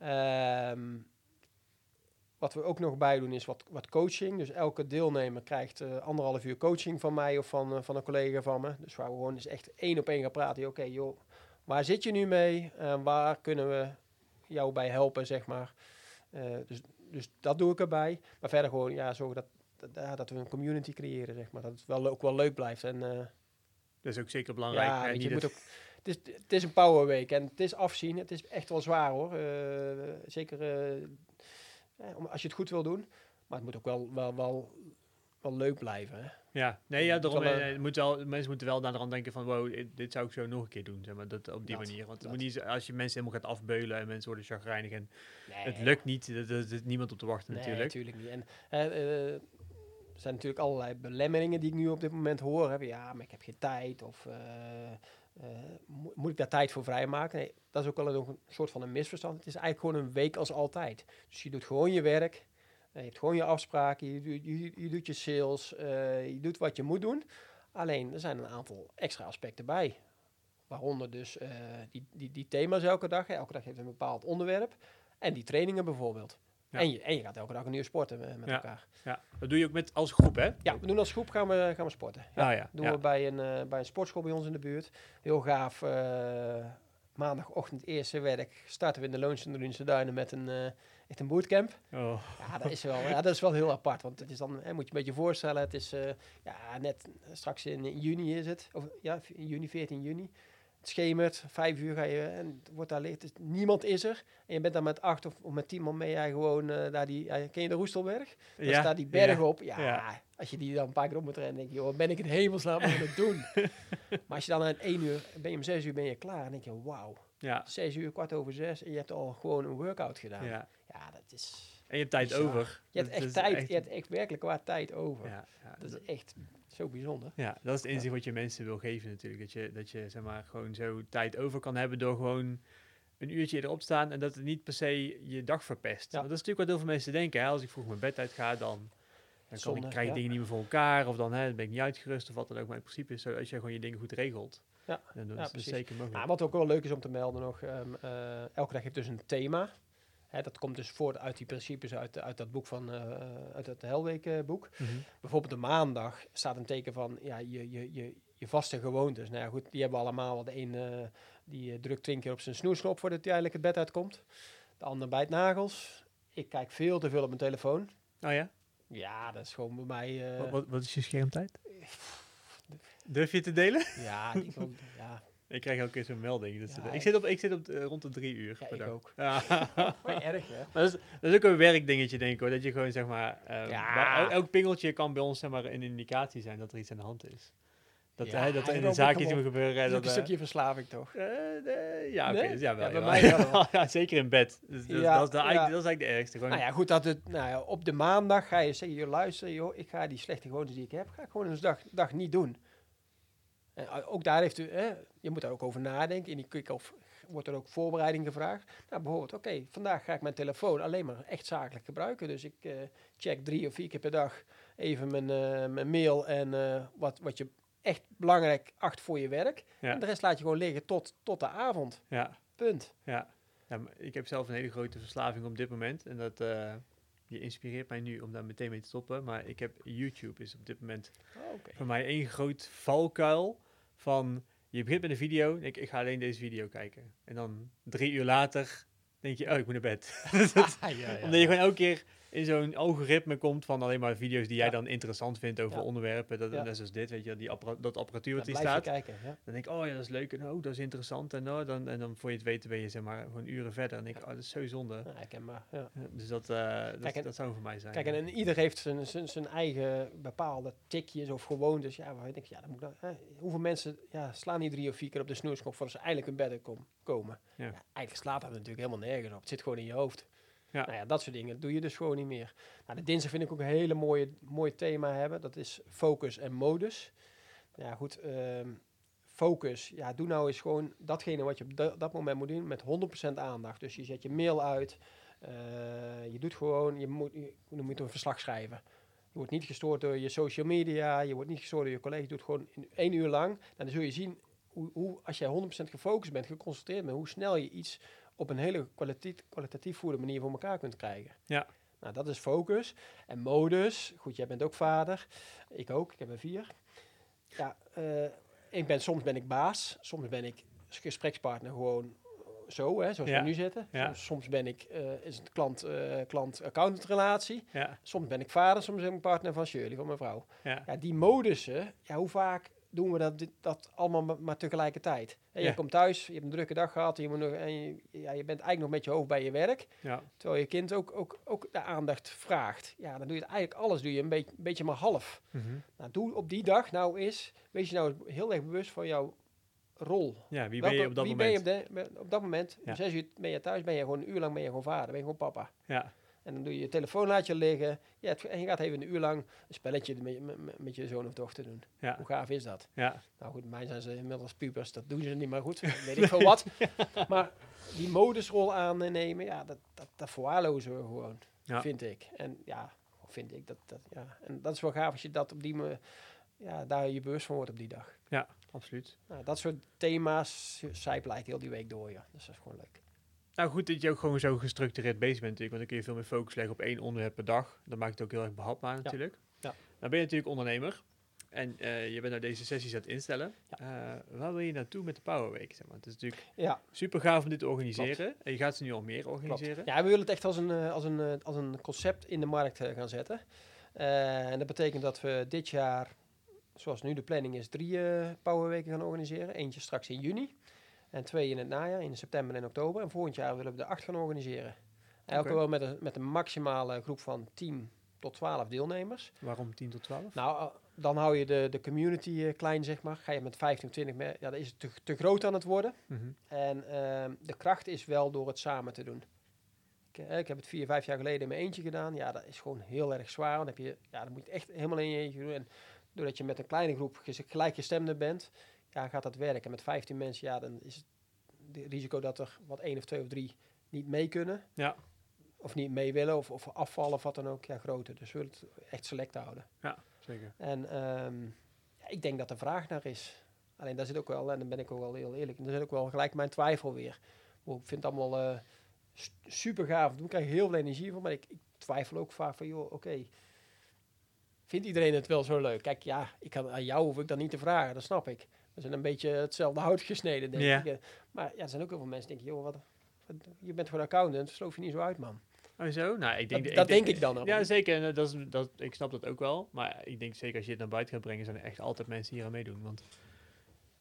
Um, Wat we ook nog bij doen is wat, wat coaching. Dus elke deelnemer krijgt uh, anderhalf uur coaching van mij of van, uh, van een collega van me. Dus waar we gewoon eens echt één op één gaan praten. Oké, okay, joh, waar zit je nu mee? Uh, waar kunnen we jou bij helpen, zeg maar? Uh, dus, dus dat doe ik erbij. Maar verder gewoon, ja, zorg dat, dat, dat we een community creëren, zeg maar. Dat het wel, ook wel leuk blijft. En, uh, dat is ook zeker belangrijk. Ja, je moet ook... Het is, het is een Power Week en het is afzien. Het is echt wel zwaar, hoor. Uh, zeker... Uh, Ja, om, als je het goed wil doen. Maar het moet ook wel, wel, wel, wel leuk blijven. Hè? Ja, nee, ja, daarom, het moet wel, eh, moet wel, mensen moeten wel naar de rand denken van... wow, dit zou ik zo nog een keer doen, zeg maar, dat, op die dat, manier. Want het moet niet, als je mensen helemaal gaat afbeulen... en mensen worden chagrijnig en nee, het lukt niet... er zit niemand op te wachten nee, natuurlijk. Nee, natuurlijk niet. En, uh, uh, er zijn natuurlijk allerlei belemmeringen die ik nu op dit moment hoor. Hè. Ja, maar ik heb geen tijd of... Uh, Uh, mo- moet ik daar tijd voor vrijmaken? Nee, dat is ook wel een, een soort van een misverstand. Het is eigenlijk gewoon een week als altijd. Dus je doet gewoon je werk. Uh, je hebt gewoon je afspraken. Je, je, je, je doet je sales. Uh, je doet wat je moet doen. Alleen, er zijn een aantal extra aspecten bij. Waaronder dus uh, die, die, die thema's elke dag. Hè. Elke dag heeft een bepaald onderwerp. En die trainingen bijvoorbeeld. Ja. En, je, en je gaat elke dag een uur sporten met, met ja. elkaar. Ja. Dat doe je ook met als groep, hè? Ja, we doen als groep, gaan we, gaan we sporten. Ja, ah, ja. doen ja. we bij een, uh, bij een sportschool bij ons in de buurt. Heel gaaf. Uh, maandagochtend eerste werk starten we in de Loonse en Drunense Duinen met een, uh, echt een bootcamp. Oh. Ja, dat is wel, ja, dat is wel heel apart. Want het is dan, hè, moet je een beetje voorstellen, het is uh, ja, net straks in juni is het. Of ja, in juni, veertien juni. Het schemert, vijf uur ga je en het wordt daar licht. Dus niemand is er. En je bent dan met acht of, of met tien man mee. Ja, gewoon uh, daar die, ja, ken je de Roestelberg? Daar ja, staat die berg ja, op. Ja, ja, als je die dan een paar keer op moet rennen, denk je, joh, ben ik in hemelsnaam aan het doen? Maar als je dan aan één uur, ben je om zes uur ben je klaar. En denk je, wauw, ja, zes uur, kwart over zes. En je hebt al gewoon een workout gedaan. Ja, ja dat is... En je hebt tijd bizar. Over. Je hebt echt dat tijd, echt... je hebt echt werkelijk waar tijd over. Ja, ja, dat, dat is echt... Zo bijzonder. Ja, dat is het inzicht ja, wat je mensen wil geven natuurlijk. Dat je, dat je zeg maar, gewoon zo tijd over kan hebben door gewoon een uurtje erop te staan en dat het niet per se je dag verpest. Ja. Want dat is natuurlijk wat heel veel mensen denken. Hè? Als ik vroeg mijn bed uit ga, dan, dan Zonde, kan ik, krijg ik ja, dingen niet meer voor elkaar. Of dan, hè, dan ben ik niet uitgerust of wat dan ook. Maar in principe is zo, als je gewoon je dingen goed regelt, ja, dan is ja, het zeker mogelijk. Nou, wat ook wel leuk is om te melden nog, um, uh, elke dag heeft dus een thema. Hè, dat komt dus voort uit die principes uit, uit dat boek van, uh, uit het Helweek-boek. Uh, mm-hmm. Bijvoorbeeld de maandag staat een teken van ja, je, je, je, je vaste gewoontes. Nou ja, goed, die hebben we allemaal. De een uh, die drukt twintig keer op zijn snoersknop voordat hij eigenlijk het bed uitkomt. De ander bijt nagels. Ik kijk veel te veel op mijn telefoon. Oh ja? Ja, dat is gewoon bij mij... Uh, wat, wat, wat is je schermtijd? Durf je te delen? Ja, ik ook, ja. Ik krijg elke keer zo'n melding. Dus ja, ik, ik zit op, ik zit op uh, rond de drie uur. Ja, per ik dag. Ook. Maar erg, hè? Maar dat, is, dat is ook een werkdingetje, denk ik, hoor. Dat je gewoon, zeg maar... Um, ja. el, elk pingeltje kan bij ons, zeg maar, een indicatie zijn dat er iets aan de hand is. Dat, ja, hè, dat er in een zaak iets moet gebeuren. Dat, dat een stukje verslaving, toch? Uh, de, ja, oké. Okay, nee? Dus ja, wel. Ja, bij mij wel. Ja, zeker in bed. Dus, dus, ja, dat, is de, ja. eigenlijk, dat is eigenlijk de ergste. Gewoon. Nou ja, goed. Dat het, nou ja, op de maandag ga je zeggen, joh, luister, joh, ik ga die slechte gewoontes die ik heb, ga ik gewoon een dag, dag niet doen. En ook daar heeft u, hè, je moet daar ook over nadenken. In die kick-off wordt er ook voorbereiding gevraagd. Nou, bijvoorbeeld, oké, okay, vandaag ga ik mijn telefoon alleen maar echt zakelijk gebruiken. Dus ik uh, check drie of vier keer per dag even mijn, uh, mijn mail en uh, wat, wat je echt belangrijk acht voor je werk. Ja. En de rest laat je gewoon liggen tot, tot de avond. Ja. Punt. Ja. Ja, maar ik heb zelf een hele grote verslaving op dit moment. En dat... Uh Je inspireert mij nu om daar meteen mee te stoppen. Maar ik heb YouTube is op dit moment oh, okay. voor mij één groot valkuil van... Je begint met een video. Ik, ik ga alleen deze video kijken. En dan drie uur later denk je... Oh, ik moet naar bed. dat, ja, ja, ja. Omdat je gewoon elke keer in zo'n algoritme komt van alleen maar video's die jij ja. dan interessant vindt over ja. onderwerpen. Dat, ja. Net zoals dit, weet je, die appara- dat apparatuur wat die staat. Kijken, ja. Dan denk ik, oh ja, dat is leuk. En oh, dat is interessant. En, oh, dan, en dan voor je het weten ben je zeg maar gewoon uren verder. En denk ik, oh, dat is zo zonde. Ja, ik ken maar, ja. Dus dat, uh, kijk, dat, en, dat zou voor mij zijn. Kijk, ja. en, en ieder heeft zijn, zijn, zijn eigen bepaalde tikjes of gewoontes. Ja, waar ik denk, ja, dan moet ik dan, hè, hoeveel mensen ja, slaan hier drie of vier keer op de snoerskop voordat ze eigenlijk hun bedden kom, komen. Ja. Ja, eigenlijk slaat dat natuurlijk helemaal nergens op. Het zit gewoon in je hoofd. Ja. Nou ja, dat soort dingen doe je dus gewoon niet meer. Nou, de dinsdag vind ik ook een hele mooie, mooie thema hebben. Dat is focus en modus. Ja, goed. Um, focus. Ja, doe nou eens gewoon datgene wat je op d- dat moment moet doen met honderd procent aandacht. Dus je zet je mail uit. Uh, je doet gewoon, je moet, je, je moet een verslag schrijven. Je wordt niet gestoord door je social media. Je wordt niet gestoord door je collega's. Je doet het gewoon in, één uur lang. En dan zul je zien hoe, hoe als jij honderd procent gefocust bent, geconcentreerd bent, hoe snel je iets... op een hele kwalitatief, kwalitatief voerde manier voor elkaar kunt krijgen. Ja. Nou, dat is focus. En modus. Goed, jij bent ook vader. Ik ook. Ik heb er vier. Ja, uh, ik ben, soms ben ik baas. Soms ben ik gesprekspartner gewoon zo, hè, zoals ja. we nu zitten. Ja. Soms, soms ben ik, uh, is het klant, uh, klant-accountant relatie. Ja. Soms ben ik vader, soms ben ik partner van Shirley, van mijn vrouw. Ja. Ja, die modussen, ja, hoe vaak... doen we dat, dat allemaal maar tegelijkertijd. En je ja. komt thuis, je hebt een drukke dag gehad... Je moet nog, en je, ja, je bent eigenlijk nog met je hoofd bij je werk... Ja. terwijl je kind ook, ook, ook de aandacht vraagt. Ja, dan doe je het eigenlijk alles doe je een, beetje, een beetje maar half. Mm-hmm. Nou, doe op die dag nou eens... wees je nou heel erg bewust van jouw rol. Ja, wie ben je op dat moment? Wie ben je op, de, op dat moment? Ja. Om zes uur ben je thuis, ben je gewoon een uur lang ben je gewoon vader, ben je gewoon papa. Ja. En dan doe je je telefoon laat je liggen. Ja, het, en je gaat even een uur lang een spelletje met, met, met je zoon of dochter doen. Ja. Hoe gaaf is dat? Ja. Nou goed, mij zijn ze inmiddels pubers. Dat doen ze niet maar goed. Weet nee. ik veel wat. Ja. Maar die modusrol aannemen, ja, dat, dat, dat verwaarlozen we gewoon, ja. vind ik. En ja, vind ik. Dat, dat, ja. En dat is wel gaaf als je dat op die me, ja, daar je bewust van wordt op die dag. Ja, absoluut. Nou, dat soort thema's zijpelt heel die week door. Ja. Dus dat is gewoon leuk. Nou goed, dat je ook gewoon zo gestructureerd bezig bent natuurlijk. Want dan kun je veel meer focus leggen op één onderwerp per dag. Dat maakt het ook heel erg behapbaar natuurlijk. Ja. Ja. Nou ben je natuurlijk ondernemer. En uh, je bent nou deze sessies aan het instellen. Ja. Uh, waar wil je naartoe met de Power Week? Zeg maar? Het is natuurlijk ja. super gaaf om dit te organiseren. Klopt. En je gaat ze nu al meer organiseren. Klopt. Ja, we willen het echt als een, als een, als een concept in de markt uh, gaan zetten. Uh, en dat betekent dat we dit jaar, zoals nu de planning is, drie uh, Power Weken gaan organiseren. Eentje straks in juni. En twee in het najaar, in september en oktober. En volgend jaar willen we er acht gaan organiseren. Elke okay. wel met een, met een maximale groep van tien tot twaalf deelnemers. Waarom tien tot twaalf? Nou, dan hou je de, de community uh, klein, zeg maar. Ga je met vijftien of twintig... Me- ja, dan is het te, te groot aan het worden. Mm-hmm. En uh, de kracht is wel door het samen te doen. Ik, eh, ik heb het vier, vijf jaar geleden in mijn eentje gedaan. Ja, dat is gewoon heel erg zwaar. Dan, heb je, ja, dan moet je het echt helemaal in je eentje doen. En doordat je met een kleine groep gelijkgestemde bent... Ja, gaat dat werken. Met vijftien mensen, ja, dan is het de risico dat er wat één of twee of drie niet mee kunnen. Ja. Of niet mee willen, of, of afvallen of wat dan ook, ja, groter. Dus we willen het echt select houden. Ja, zeker. En um, ja, ik denk dat er vraag naar is. Alleen daar zit ook wel, en dan ben ik ook wel heel eerlijk, daar zit ook wel gelijk mijn twijfel weer. Ik vind het allemaal uh, st- super gaaf. Daar krijg je heel veel energie van, maar ik, ik twijfel ook vaak van, joh, oké. Okay, vindt iedereen het wel zo leuk? Kijk, ja, ik had, aan jou hoef ik dat niet te vragen, dat snap ik. We zijn een beetje hetzelfde hout gesneden, denk yeah. ik. Maar ja, er zijn ook heel veel mensen die denken, joh, wat, wat, je bent gewoon accountant, sloof je niet zo uit, man. Oh, zo? Nou, ik denk dat, de, dat ik denk, denk ik dan. Ja, zeker. En, uh, dat is, dat, ik snap dat ook wel. Maar ik denk zeker als je het naar buiten gaat brengen, zijn er echt altijd mensen hier aan meedoen. Want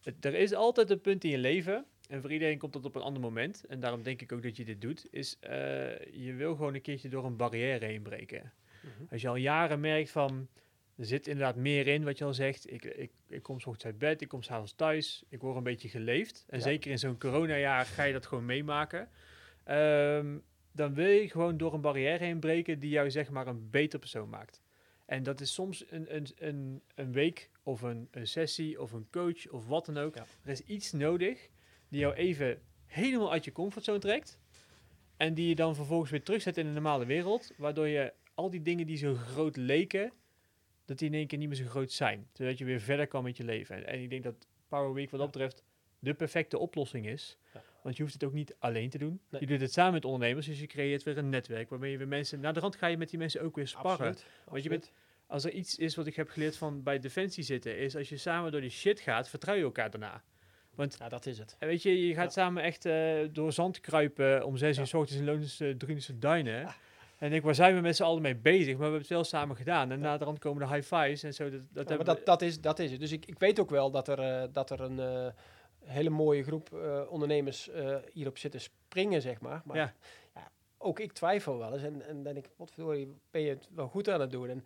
het, er is altijd een punt in je leven. En voor iedereen komt dat op een ander moment. En daarom denk ik ook dat je dit doet. Is uh, je wil gewoon een keertje door een barrière heen breken. Mm-hmm. Als je al jaren merkt van... Er zit inderdaad meer in, wat je al zegt. Ik, ik, ik kom 's ochtends uit bed, ik kom 's avonds thuis. Ik word een beetje geleefd. En ja. zeker in zo'n coronajaar ga je dat gewoon meemaken. Um, dan wil je gewoon door een barrière heen breken die jou, zeg maar, een beter persoon maakt. En dat is soms een, een, een, een week of een, een sessie of een coach of wat dan ook. Ja. Er is iets nodig die jou even helemaal uit je comfortzone trekt. En die je dan vervolgens weer terugzet in de normale wereld. Waardoor je al die dingen die zo groot leken... dat die in één keer niet meer zo groot zijn. Zodat je weer verder kan met je leven. En, en ik denk dat Power Week wat dat betreft de perfecte oplossing is. Ja. Want je hoeft het ook niet alleen te doen. Nee. Je doet het samen met ondernemers. Dus je creëert weer een netwerk waarmee je weer mensen... Naar de rand ga je met die mensen ook weer sparren. Absoluut. Want Absoluut. Je bent, als er iets is wat ik heb geleerd van bij Defensie zitten... is als je samen door die shit gaat, vertrouw je elkaar daarna. Want, ja, dat is het. Weet je, je gaat ja. samen echt uh, door zand kruipen om zes ja. uur 's ochtends in Loonse en Drunense Duinen... Ja. En ik, waar zijn we met z'n allen mee bezig? Maar we hebben het wel samen gedaan. En ja. na de rand komen de high fives en zo. Dat, dat, ja, maar dat, dat, is, dat is het. Dus ik, ik weet ook wel dat er, uh, dat er een uh, hele mooie groep uh, ondernemers uh, hierop zitten springen, zeg maar. Maar ja. Ja, ook ik twijfel wel eens. En, en dan denk ik, wat verdorie, ben je het wel goed aan het doen? En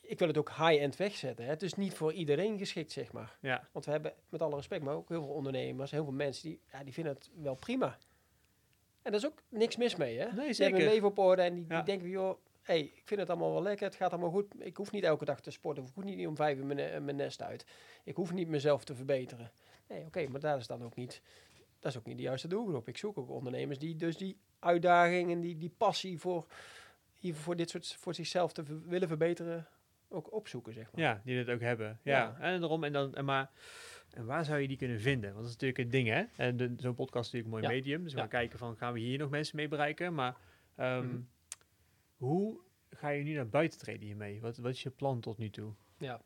ik wil het ook high-end wegzetten. Hè? Het is niet voor iedereen geschikt, zeg maar. Ja. Want we hebben, met alle respect, maar ook heel veel ondernemers, heel veel mensen, die, ja, die vinden het wel prima. En daar is ook niks mis mee, hè? Nee, zeker. Die hebben hun leven op orde en die, die ja. denken, joh, hey, ik vind het allemaal wel lekker, het gaat allemaal goed. Ik hoef niet elke dag te sporten, ik hoef niet om vijf uur mijn, mijn nest uit. Ik hoef niet mezelf te verbeteren. Nee, oké, okay, maar dat is dan ook niet, dat is ook niet de juiste doelgroep. Ik zoek ook ondernemers die dus die uitdaging en die, die passie voor, voor dit soort, voor zichzelf te ver, willen verbeteren, ook opzoeken, zeg maar. Ja, die dat ook hebben. Ja, ja. En daarom, en dan, en maar... En waar zou je die kunnen vinden? Want dat is natuurlijk het ding, hè? En de, zo'n podcast is natuurlijk een mooi ja. medium. Dus we gaan ja. kijken van, gaan we hier nog mensen mee bereiken? Maar um, mm-hmm. hoe ga je nu naar buiten treden hiermee? Wat, wat is je plan tot nu toe? Ja,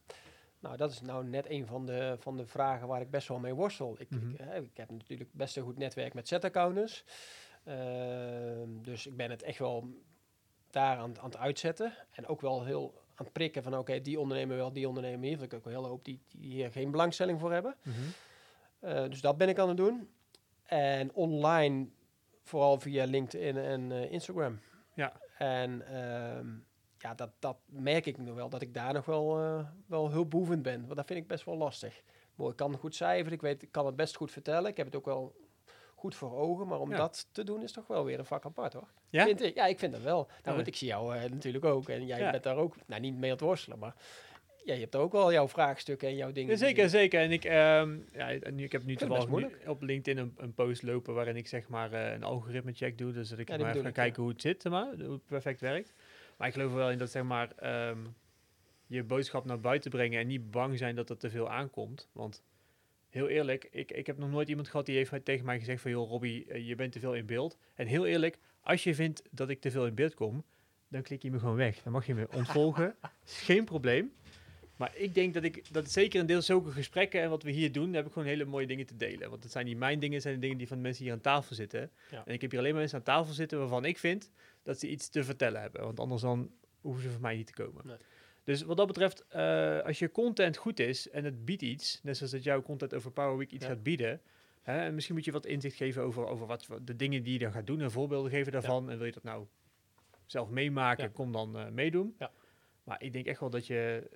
nou dat is nou net een van de, van de vragen waar ik best wel mee worstel. Ik, mm-hmm. ik, eh, ik heb natuurlijk best een goed netwerk met Z-accountants. Uh, dus ik ben het echt wel daar aan, aan het uitzetten. En ook wel heel... aan het prikken van oké, okay, die ondernemer wel, die ondernemer niet. Want ik ook een hele hoop die, die hier geen belangstelling voor hebben. Mm-hmm. Uh, dus dat ben ik aan het doen. En online vooral via LinkedIn en uh, Instagram. Ja. En um, ja, dat, dat merk ik nog wel, dat ik daar nog wel, uh, wel hulpbehoevend ben. Want dat vind ik best wel lastig. Maar ik kan goed cijferen, ik weet, ik kan het best goed vertellen. Ik heb het ook wel goed voor ogen, maar om ja. dat te doen is toch wel weer een vak apart, hoor. Ja, vind ik, ja ik vind dat wel. Nou ja. goed, ik zie jou uh, natuurlijk ook en jij ja. bent daar ook, nou niet mee aan het worstelen, maar ja, je hebt ook wel jouw vraagstukken en jouw dingen. Ja, zeker, zeker. En ik, um, ja, nu, ik heb nu toevallig op LinkedIn een, een post lopen waarin ik zeg maar uh, een algoritme check doe, dus dat ik ja, maar even ga kijken ja. hoe het zit, maar, hoe het perfect werkt. Maar ik geloof wel in dat zeg maar um, je boodschap naar buiten brengen en niet bang zijn dat er te veel aankomt, want heel eerlijk, ik, ik heb nog nooit iemand gehad die heeft tegen mij gezegd van... joh, Robbie, je bent te veel in beeld. En heel eerlijk, als je vindt dat ik te veel in beeld kom... dan klik je me gewoon weg. Dan mag je me ontvolgen. Is geen probleem. Maar ik denk dat ik dat zeker een deel zulke gesprekken... en wat we hier doen, daar heb ik gewoon hele mooie dingen te delen. Want dat zijn niet mijn dingen, dat zijn de dingen die van de mensen hier aan tafel zitten. Ja. En ik heb hier alleen maar mensen aan tafel zitten waarvan ik vind... dat ze iets te vertellen hebben. Want anders dan hoeven ze van mij niet te komen. Nee. Dus wat dat betreft, uh, als je content goed is en het biedt iets... net zoals dat jouw content over Power Week iets ja. gaat bieden... Hè, en misschien moet je wat inzicht geven over, over wat, de dingen die je dan gaat doen en voorbeelden geven daarvan. Ja. En wil je dat nou zelf meemaken, ja. kom dan uh, meedoen. Ja. Maar ik denk echt wel dat je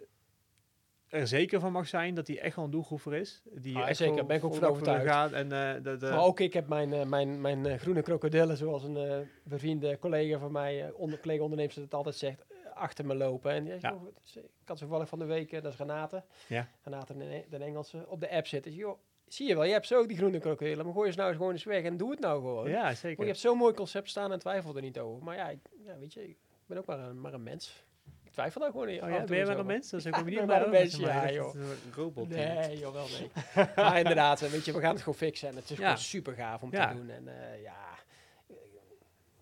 er zeker van mag zijn dat die echt wel een doelgroep voor is. Die ah, echt zeker, daar ben ik ook van overtuigd. En, uh, dat, uh, maar ook ik heb mijn, uh, mijn, mijn uh, groene krokodillen, zoals een uh, bevriende collega van mij, uh, onder, collega onderneemster dat altijd zegt, uh, achter me lopen. En ja, ja. Joh, is, ik had toevallig van de week, uh, dat is Renate, ja. Renate de Engelsen, op de app zitten. Dus, joh, zie je wel, je hebt zo ook die groene krokodillen, maar gooi ze nou eens gewoon eens weg en doe het nou gewoon. Ja, zeker. Want je hebt zo'n mooi concept staan en twijfel er niet over. Maar ja, ik, ja weet je, ik ben ook maar een, maar een mens. Ik twijfel daar gewoon in. Oh ja, ben je maar een mens? Dat is ook ja, niet maar een mens, ja joh. Robot. Nee joh, wel nee. Maar inderdaad, weet je, we gaan het gewoon fixen. En het is ja. gewoon super gaaf om ja. te doen. En uh, ja,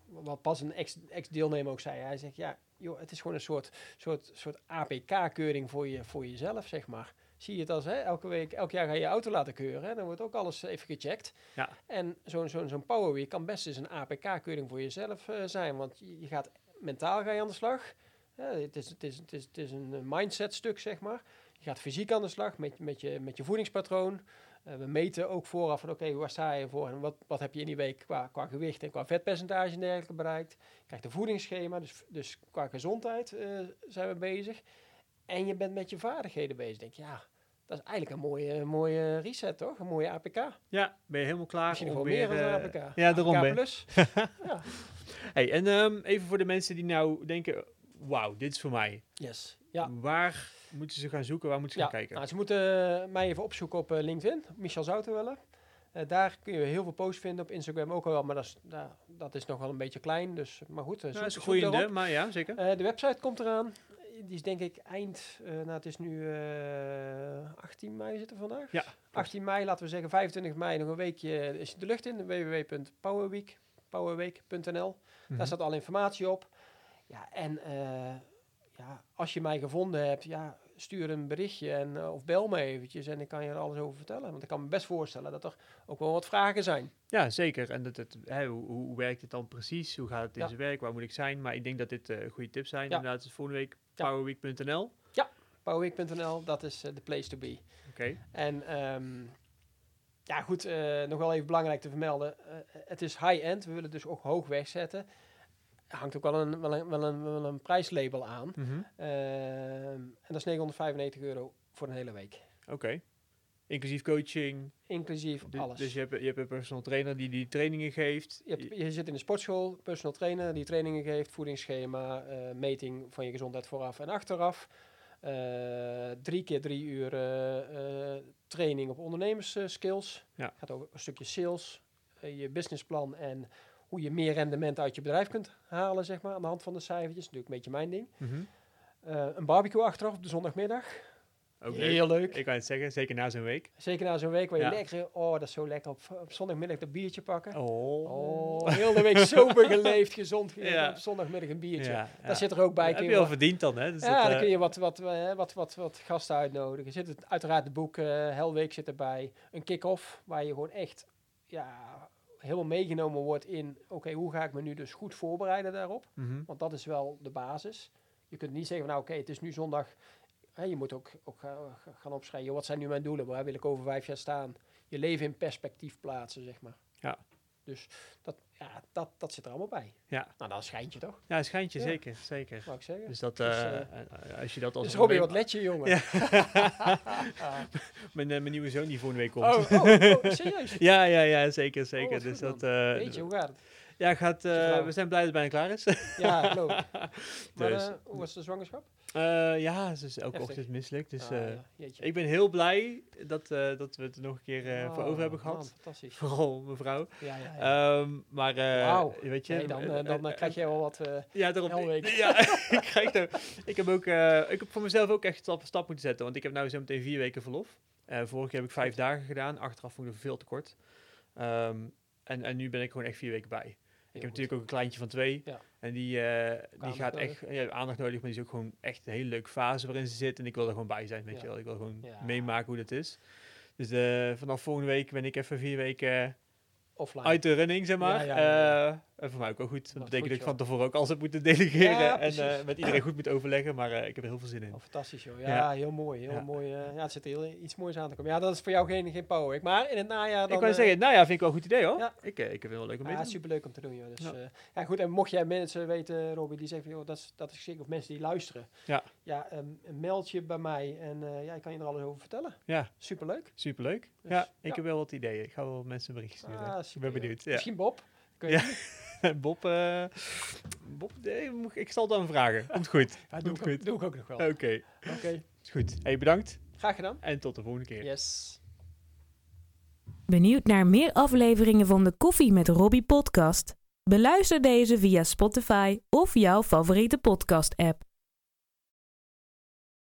wat pas een ex, ex-deelnemer ook zei. Hij zegt, ja joh, het is gewoon een soort, soort, soort A P K-keuring voor, je, voor jezelf, zeg maar. Zie je het als, hè, elke week, elk jaar ga je je auto laten keuren. Hè? Dan wordt ook alles even gecheckt. Ja. En zo'n zo'n zo'n Power B I kan best eens een A P K-keuring voor jezelf uh, zijn. Want je gaat mentaal ga je aan de slag. Ja, het, is, het, is, het, is, het is een mindset-stuk, zeg maar. Je gaat fysiek aan de slag met, met, je, met je voedingspatroon. Uh, we meten ook vooraf van, oké, okay, waar sta je voor? En wat, wat heb je in die week qua, qua gewicht en qua vetpercentage en dergelijke bereikt? Je krijgt een voedingsschema, dus, dus qua gezondheid uh, zijn we bezig. En je bent met je vaardigheden bezig. Denk, ja, dat is eigenlijk een mooie, mooie reset, toch? Een mooie A P K. Ja, ben je helemaal klaar. Misschien nog wel meer dan uh, een A P K. Ja, daarom ben je. Ja. Hey, en um, even voor de mensen die nou denken, wauw, dit is voor mij. Yes. Ja. Waar moeten ze gaan zoeken? Waar moeten ze ja, gaan kijken? Nou, ze moeten uh, mij even opzoeken op uh, LinkedIn. Michel Zoutewelle. Uh, daar kun je heel veel posts vinden. Op Instagram ook al wel, maar dat is, nou, dat is nog wel een beetje klein. Dus, maar goed, uh, zoek, nou, dat is groeiende, maar ja, zeker. Uh, de website komt eraan. Die is denk ik eind, uh, nou het is nu uh, achttien mei zitten we vandaag. Ja, achttien mei, laten we zeggen vijfentwintig mei, nog een weekje is de lucht in. w w w punt powerweek punt n l Mm-hmm. Daar staat alle informatie op. Ja, en uh, ja, als je mij gevonden hebt, ja, stuur een berichtje en, uh, of bel me eventjes en ik kan je er alles over vertellen. Want ik kan me best voorstellen dat er ook wel wat vragen zijn. Ja, zeker. En dat het, hè, hoe, hoe werkt het dan precies? Hoe gaat het in ja. zijn werk? Waar moet ik zijn? Maar ik denk dat dit uh, goede tips zijn. Ja. Inderdaad, dus volgende week powerweek punt n l. Ja, powerweek punt n l, dat is de uh, place to be. Oké. Okay. En um, ja, goed, uh, nog wel even belangrijk te vermelden. Uh, het is high-end, we willen dus ook hoog wegzetten. Er hangt ook wel een, wel een, wel een, wel een prijslabel aan. Mm-hmm. Uh, en dat is negenhonderdvijfennegentig euro voor een hele week. Oké. Okay. Inclusief coaching. Inclusief du- alles. Dus je hebt, je hebt een personal trainer die die trainingen geeft. Je, hebt, je zit in de sportschool, personal trainer die trainingen geeft, voedingsschema, uh, meting van je gezondheid vooraf en achteraf. Uh, drie keer drie uur uh, uh, training op ondernemersskills. Uh, ja. Gaat over een stukje sales, uh, je businessplan en hoe je meer rendement uit je bedrijf kunt halen, zeg maar, aan de hand van de cijfertjes. Natuurlijk een beetje mijn ding. Mm-hmm. Uh, een barbecue achteraf op de zondagmiddag. Ook heel leuk. leuk. Ik kan het zeggen, zeker na zo'n week. Zeker na zo'n week waar je ja. lekker, oh, dat is zo lekker, op, op zondagmiddag dat biertje pakken. Oh. oh heel de week sober geleefd, gezond geleefd, ja. op zondagmiddag een biertje. Ja, ja. Dat zit er ook bij. Ja, dat heb je wel verdiend dan, hè? Dus ja, dat, uh, dan kun je wat, wat, wat, wat, wat, wat gasten uitnodigen. Zit het, uiteraard de boek, uh, Helweek zit erbij. Een kick-off, waar je gewoon echt, ja, helemaal meegenomen wordt in, oké, okay, hoe ga ik me nu dus goed voorbereiden daarop? Mm-hmm. Want dat is wel de basis. Je kunt niet zeggen, van, nou oké, okay, het is nu zondag. Hè, je moet ook, ook gaan, gaan opschrijven, wat zijn nu mijn doelen? Waar wil ik over vijf jaar staan? Je leven in perspectief plaatsen, zeg maar. Ja. Dus dat, ja, dat, dat zit er allemaal bij. Ja. Nou, dat schijnt je toch? Ja, schijnt je, ja. zeker. zeker. Mag ik zeggen. Dus dat, uh, dus, uh, als je dat als... Dus Robbie, wat let je, jongen? Ja. uh. mijn, uh, mijn nieuwe zoon die volgende week komt. Oh, oh, oh serieus? ja, ja, ja, zeker, zeker. Oh, dus dat, uh, weet je, hoe gaat het? Ja, gaat, uh, we zijn blij dat het bijna klaar is. ja, klopt. Dus. Maar uh, hoe was de zwangerschap? Uh, ja, ze is elke ochtend misselijk. Dus uh, ah, ja. ik ben heel blij dat, uh, dat we het er nog een keer uh, oh, voor over hebben gehad. Man, fantastisch. Vooral mevrouw. Ja, ja, ja. Um, maar, uh, Wauw. weet je... Nee, dan, uh, dan, uh, dan uh, krijg jij wel wat uh, ja, daarom, Helweek. Ja, ik krijg er, ik heb ook, uh, ik heb voor mezelf ook echt stap voor stap moeten zetten. Want ik heb nu zo meteen vier weken verlof. Uh, vorig jaar heb ik vijf dagen gedaan. Achteraf vond ik er veel te kort. Um, en, en nu ben ik gewoon echt vier weken bij. Ik heb natuurlijk ook een kleintje van twee. Ja. En die, uh, die gaat echt ja, aandacht nodig, maar die is ook gewoon echt een hele leuke fase waarin ze zit. En ik wil er gewoon bij zijn, weet ja. je wel. Ik wil gewoon ja. meemaken hoe dat is. Dus uh, vanaf volgende week ben ik even vier weken offline. Uit de running, zeg maar. Ja, ja, ja, ja. Uh, Uh, voor mij ook wel goed. Dat, dat betekent dat ik van tevoren ook alles heb moeten delegeren. Ja, en uh, met iedereen goed moet overleggen. Maar uh, ik heb er heel veel zin in. Oh, fantastisch joh. Ja, ja. heel mooi. Heel ja. mooi uh, ja, het zit heel iets moois aan te komen. Ja, dat is voor jou geen, geen power week. Maar in het najaar dan... Ik kan uh, zeggen, het najaar vind ik wel een goed idee hoor. Ja. Ik, uh, ik heb het heel leuk om mee te doen. Ja, superleuk om te doen joh. Dus, ja. Uh, ja, goed, en mocht jij mensen weten, Robbie, die zeggen, joh, dat is, dat is zeker of mensen die luisteren. Ja. Ja, um, meld je bij mij en uh, ja, ik kan je er alles over vertellen. Ja. Superleuk. Superleuk. Dus, ja, ik ja. heb wel wat ideeën. Ik ga wel mensen berichten sturen. Ah, super, ik ben benieuwd. Ja. Misschien Bob. Kun je ja. Bob, uh, Bob nee, ik zal dan vragen. Komt goed. Ja, doe, Komt ik goed. Ook, doe ik ook nog wel. Oké. Okay. Okay. Goed. Hey, bedankt. Graag gedaan. En tot de volgende keer. Yes. Benieuwd naar meer afleveringen van de Koffie met Robbie podcast? Beluister deze via Spotify of jouw favoriete podcast app.